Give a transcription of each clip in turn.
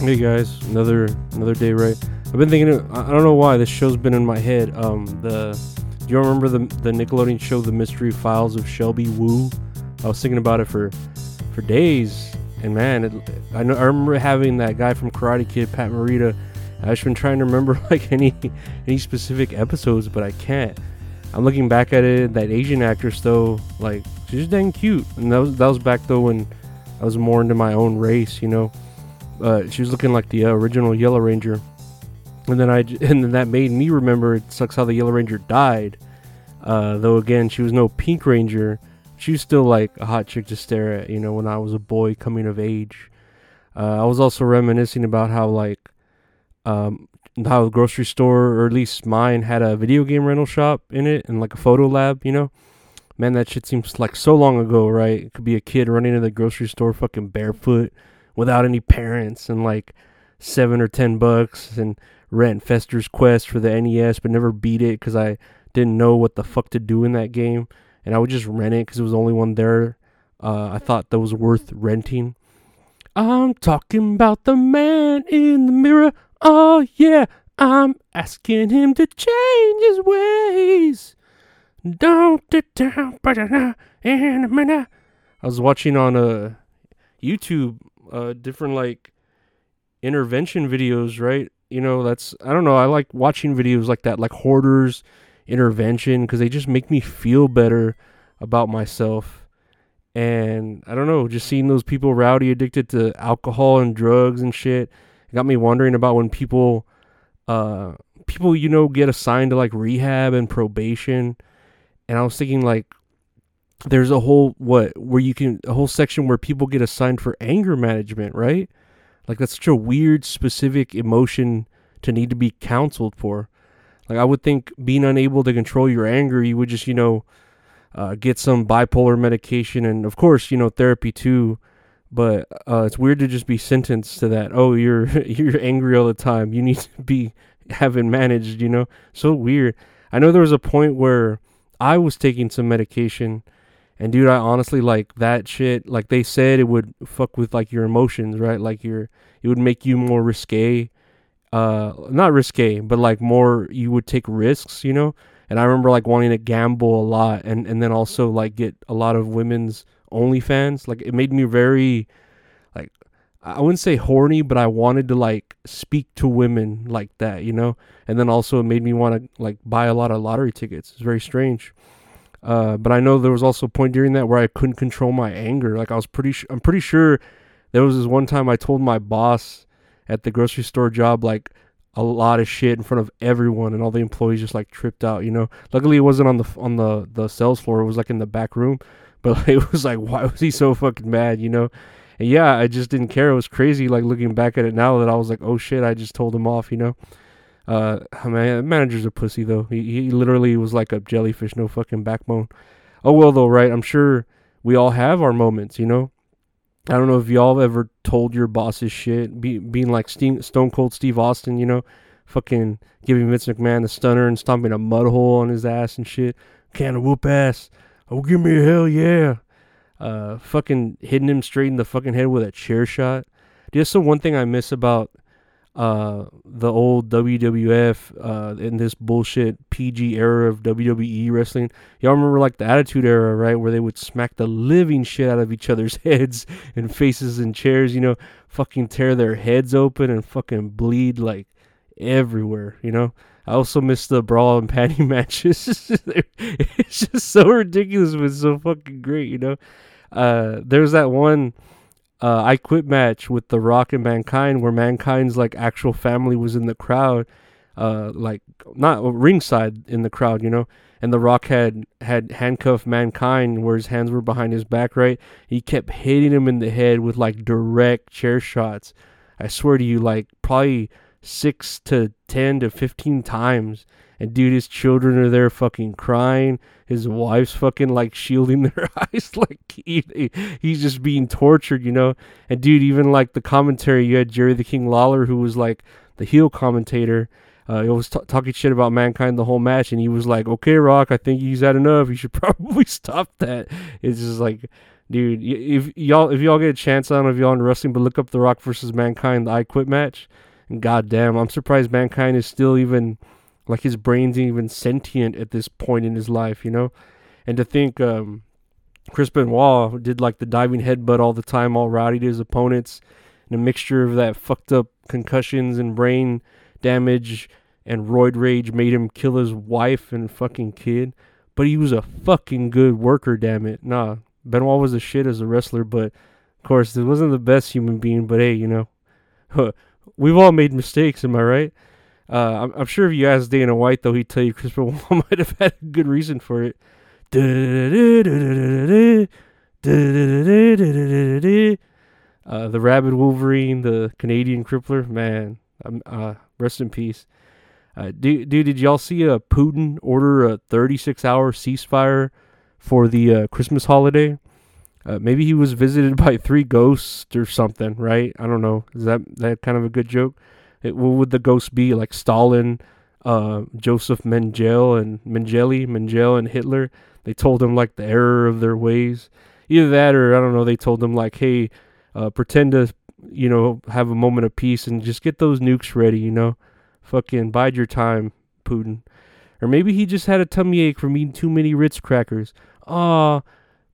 Hey guys, another day, right? I've been thinking, I don't know why this show's been in my head. Do you remember the Nickelodeon show, The Mystery Files of Shelby Woo? I was thinking about it for days, and man, I remember having that guy from Karate Kid, Pat Morita. I've just been trying to remember like any specific episodes, but I can't. I'm looking back at it. That Asian actress though, like she's dang cute, and that was back though when I was more into my own race, you know. She was looking like the original Yellow Ranger, and then that made me remember it sucks how the Yellow Ranger died. Though again, she was no Pink Ranger. She was still like a hot chick to stare at, you know. When I was a boy coming of age, I was also reminiscing about how like how the grocery store, or at least mine, had a video game rental shop in it and like a photo lab, you know. Man, that shit seems like so long ago, right? It could be a kid running to the grocery store fucking barefoot, without any parents, and like $7 or $10, and rent Fester's Quest for the NES, but never beat it because I didn't know what the fuck to do in that game, and I would just rent it because it was the only one there I thought that was worth renting. I'm talking about the man in the mirror, oh yeah, I'm asking him to change his ways. Don't in a minute. I was watching on YouTube different like intervention videos, right? You know, that's, I don't know, I like watching videos like that, like hoarders intervention, because they just make me feel better about myself. And I don't know, just seeing those people rowdy addicted to alcohol and drugs and shit, it got me wondering about when people you know get assigned to like rehab and probation. And I was thinking like there's a whole a whole section where people get assigned for anger management, right? Like that's such a weird specific emotion to need to be counseled for. Like I would think being unable to control your anger, you would just, you know, get some bipolar medication and of course, you know, therapy too. But it's weird to just be sentenced to that. Oh, you're angry all the time. You need to be having managed, you know. So weird. I know there was a point where I was taking some medication. And dude, I honestly like that shit. Like they said, it would fuck with like your emotions, right? Like it would make you more risque. Not risque, but like more, you would take risks, you know? And I remember like wanting to gamble a lot and then also like get a lot of women's OnlyFans. Like it made me very, like, I wouldn't say horny, but I wanted to like speak to women like that, you know? And then also it made me want to like buy a lot of lottery tickets. It's very strange. But I know there was also a point during that where I couldn't control my anger. Like I'm pretty sure there was this one time I told my boss at the grocery store job, like a lot of shit in front of everyone, and all the employees just like tripped out, you know. Luckily it wasn't on the sales floor. It was like in the back room, but like, it was like, why was he so fucking mad, you know? And yeah, I just didn't care. It was crazy. Like looking back at it now that I was like, oh shit, I just told him off, you know? I mean, the manager's a pussy though. He literally was like a jellyfish, no fucking backbone. Oh well though, right? I'm sure we all have our moments, you know. I don't know if y'all have ever told your bosses shit, being like Stone Cold Steve Austin, you know, fucking giving Vince McMahon the stunner and stomping a mud hole on his ass and shit. Can of whoop ass. Oh, give me a hell yeah. Fucking hitting him straight in the fucking head with a chair shot. Dude, that's the one thing I miss about the old WWF in this bullshit PG era of WWE wrestling. Y'all remember like the Attitude Era, right? Where they would smack the living shit out of each other's heads and faces and chairs, you know, fucking tear their heads open and fucking bleed like everywhere, you know? I also miss the brawl and panty matches. It's just so ridiculous, but it's so fucking great, you know? There's that one I Quit match with The Rock and Mankind, where Mankind's like actual family was in the crowd, like not ringside in the crowd, you know. And The Rock had handcuffed Mankind where his hands were behind his back, right? He kept hitting him in the head with like direct chair shots. I swear to you, like probably 6 to 10 to 15 times. And dude, his children are there fucking crying. His wife's fucking like shielding their eyes, like he's just being tortured, you know? And dude, even like the commentary, you had Jerry the King Lawler, who was like the heel commentator. He was talking shit about Mankind the whole match. And he was like, okay, Rock, I think he's had enough. You should probably stop that. It's just like, Dude, if y'all get a chance, I don't know if y'all in wrestling, but look up The Rock versus Mankind, the I Quit match. And goddamn, I'm surprised Mankind is still even, like, his brain's even sentient at this point in his life, you know? And to think Chris Benoit did, like, the diving headbutt all the time, all rowdy to his opponents, and a mixture of that fucked up concussions and brain damage and roid rage made him kill his wife and fucking kid. But he was a fucking good worker, damn it. Nah, Benoit was a shit as a wrestler, but of course, it wasn't the best human being, but hey, you know, we've all made mistakes, am I right? I'm sure if you ask Dana White, though, he'd tell you Chris Benoit might have had a good reason for it. The Rabid Wolverine, the Canadian Crippler, man, rest in peace. Dude, did y'all see Putin order a 36-hour ceasefire for the Christmas holiday? Maybe he was visited by three ghosts or something, right? I don't know. Is that kind of a good joke? What would the ghosts be? Like Stalin, Joseph Mengele, and Hitler? They told him, like, the error of their ways. Either that or, I don't know, they told him, like, hey, pretend to, you know, have a moment of peace and just get those nukes ready, you know? Fucking bide your time, Putin. Or maybe he just had a tummy ache from eating too many Ritz crackers. Aw,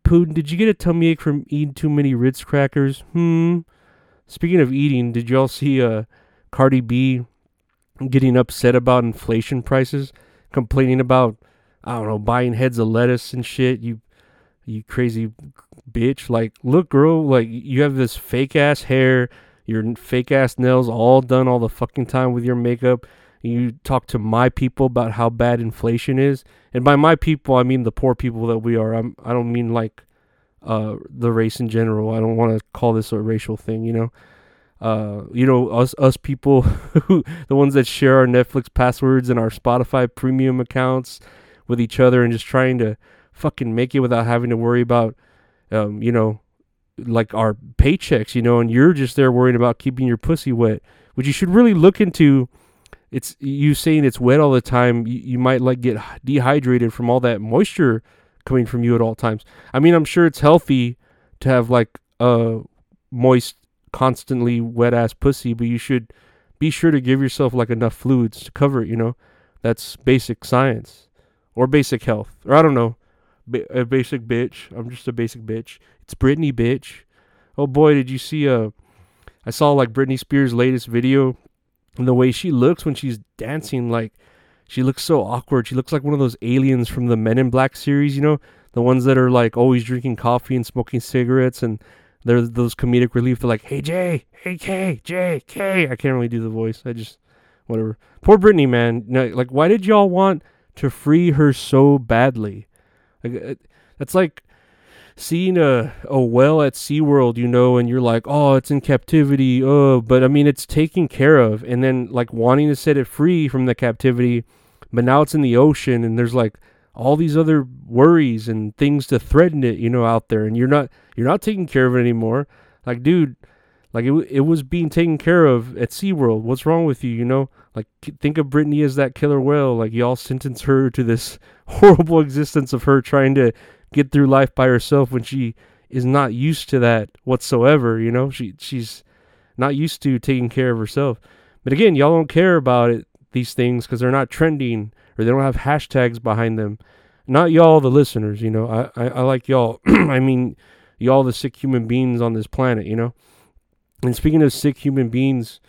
Putin, did you get a tummy ache from eating too many Ritz crackers? Speaking of eating, did y'all see Cardi B getting upset about inflation prices? Complaining about, I don't know, buying heads of lettuce and shit. You crazy bitch. Like, look, girl, like, you have this fake-ass hair, your fake-ass nails all done all the fucking time with your makeup. You talk to my people about how bad inflation is. And by my people, I mean the poor people that we are. I don't mean, like, the race in general. I don't want to call this a racial thing, you know? Us people, the ones that share our Netflix passwords and our Spotify premium accounts with each other and just trying to fucking make it without having to worry about, like, our paychecks, you know, and you're just there worrying about keeping your pussy wet, which you should really look into. It's you saying it's wet all the time. You might, like, get dehydrated from all that moisture coming from you at all times. I mean, I'm sure it's healthy to have, like, moist, constantly wet ass pussy, but you should be sure to give yourself, like, enough fluids to cover it, you know? That's basic science or basic health, or I don't know. A basic bitch. I'm just a basic bitch. It's Britney, bitch. Oh boy, did you see I saw, like, Britney Spears' latest video, and the way she looks when she's dancing, like, she looks so awkward. She looks like one of those aliens from the Men in Black series, you know, the ones that are, like, always drinking coffee and smoking cigarettes, and they're those comedic relief. They're like, hey Jay, hey K, J, K. I can't really do the voice. I just, whatever. Poor Britney, man. No, like, why did y'all want to free her so badly? Like, that's like seeing a whale at SeaWorld, you know, and you're like, oh, it's in captivity, but I mean, it's taken care of, and then, like, wanting to set it free from the captivity, but now it's in the ocean, and there's, like, all these other worries and things to threaten it, you know, out there, and you're not taking care of it anymore. Like, dude, like, it was being taken care of at SeaWorld. What's wrong with you, you know? Like, think of Britney as that killer whale. Like, y'all sentence her to this horrible existence of her trying to get through life by herself when she is not used to that whatsoever, you know? She's not used to taking care of herself. But again, y'all don't care about it, these things, because they're not trending, or they don't have hashtags behind them. Not y'all, the listeners, you know? I like y'all. I mean, y'all, the sick human beings on this planet, you know? And speaking of sick human beings,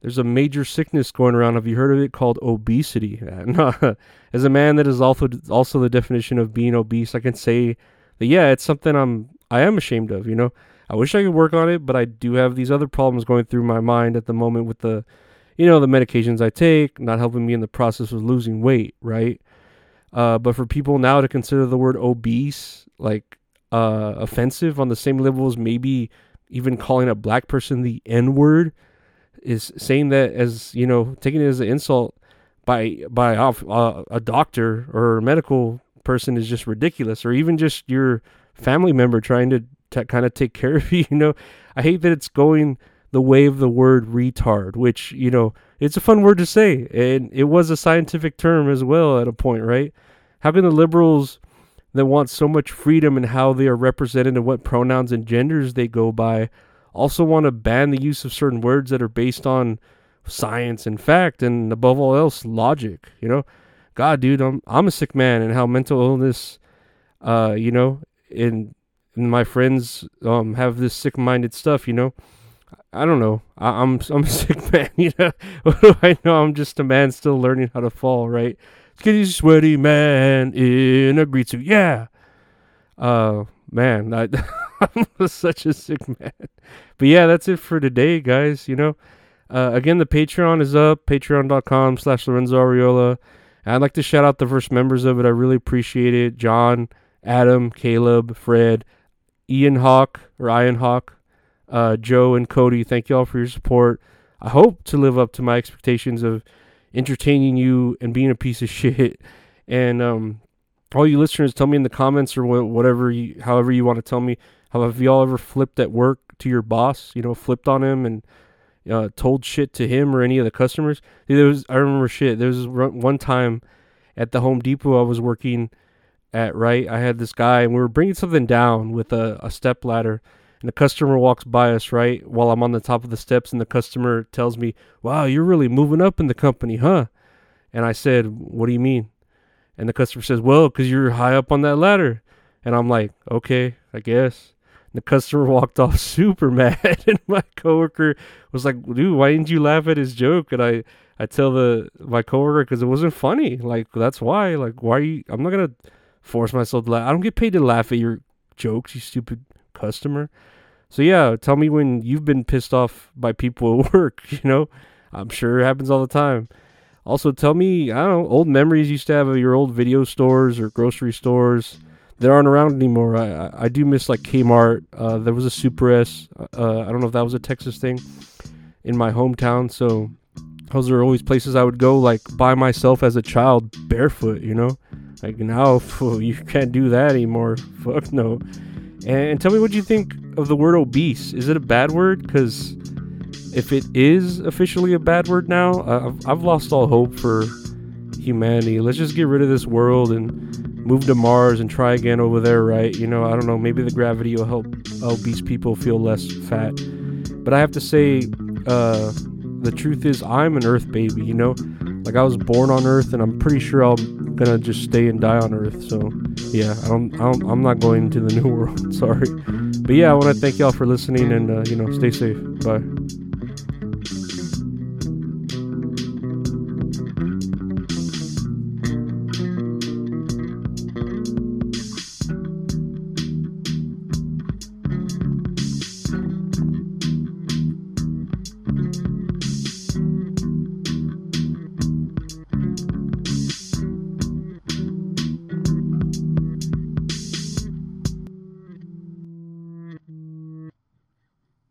there's a major sickness going around. Have you heard of it? Called obesity. As a man that is also the definition of being obese, I can say that, yeah, it's something I am ashamed of, you know? I wish I could work on it, but I do have these other problems going through my mind at the moment with the, you know, the medications I take, not helping me in the process of losing weight, right? But for people now to consider the word obese, like, offensive on the same level as maybe even calling a black person the N-word, is saying that as, you know, taking it as an insult by a doctor or a medical person is just ridiculous, or even just your family member trying to kind of take care of you, you know? I hate that it's going the way of the word retard, which, you know, it's a fun word to say, and it was a scientific term as well at a point, right? How can the liberals that want so much freedom in how they are represented and what pronouns and genders they go by, also want to ban the use of certain words that are based on science and fact, and above all else, logic. You know, God, dude, I'm a sick man, and how mental illness, you know, and my friends have this sick-minded stuff. You know, I don't know. I'm a sick man. You know, what do I know? I'm just a man still learning how to fall. Right. Skinny sweaty man in a green suit. Yeah. Man, I'm such a sick man. But yeah, that's it for today, guys. You know, again, the Patreon is up. Patreon.com/LorenzoArreola. And I'd like to shout out the first members of it. I really appreciate it. John, Adam, Caleb, Fred, Ian Hawk, Joe, and Cody. Thank you all for your support. I hope to live up to my expectations of entertaining you and being a piece of shit. And all you listeners, tell me in the comments or whatever, however you want to tell me. Have y'all ever flipped at work to your boss? You know, flipped on him and told shit to him or any of the customers. There was one time at the Home Depot I was working at, right? I had this guy, and we were bringing something down with a step ladder, and the customer walks by us, right, while I'm on the top of the steps, and the customer tells me, "Wow, you're really moving up in the company, huh?" And I said, "What do you mean?" And the customer says, "Well, because you're high up on that ladder." And I'm like, "Okay, I guess." And the customer walked off super mad, and my coworker was like, "Dude, why didn't you laugh at his joke?" And I tell my coworker, because it wasn't funny. Like, that's why. Like, why are you? I'm not going to force myself to laugh. I don't get paid to laugh at your jokes, you stupid customer. So yeah, tell me when you've been pissed off by people at work. You know, I'm sure it happens all the time. Also, tell me, I don't know, old memories you used to have of your old video stores or grocery stores that aren't around anymore. I do miss, like, Kmart. There was a Super S. I don't know if that was a Texas thing in my hometown. So those are always places I would go, like, by myself as a child, barefoot, you know. Like, now, you can't do that anymore. Fuck no. And tell me what you think of the word obese. Is it a bad word? Because if it is officially a bad word now, I've lost all hope for humanity. Let's just get rid of this world and move to Mars and try again over there, right? You know, I don't know. Maybe the gravity will help obese people feel less fat. But I have to say, the truth is, I'm an Earth baby, you know? Like, I was born on Earth, and I'm pretty sure I'm gonna just stay and die on Earth. So yeah, I'm not going to the new world. Sorry. But yeah, I want to thank y'all for listening, and you know, stay safe. Bye.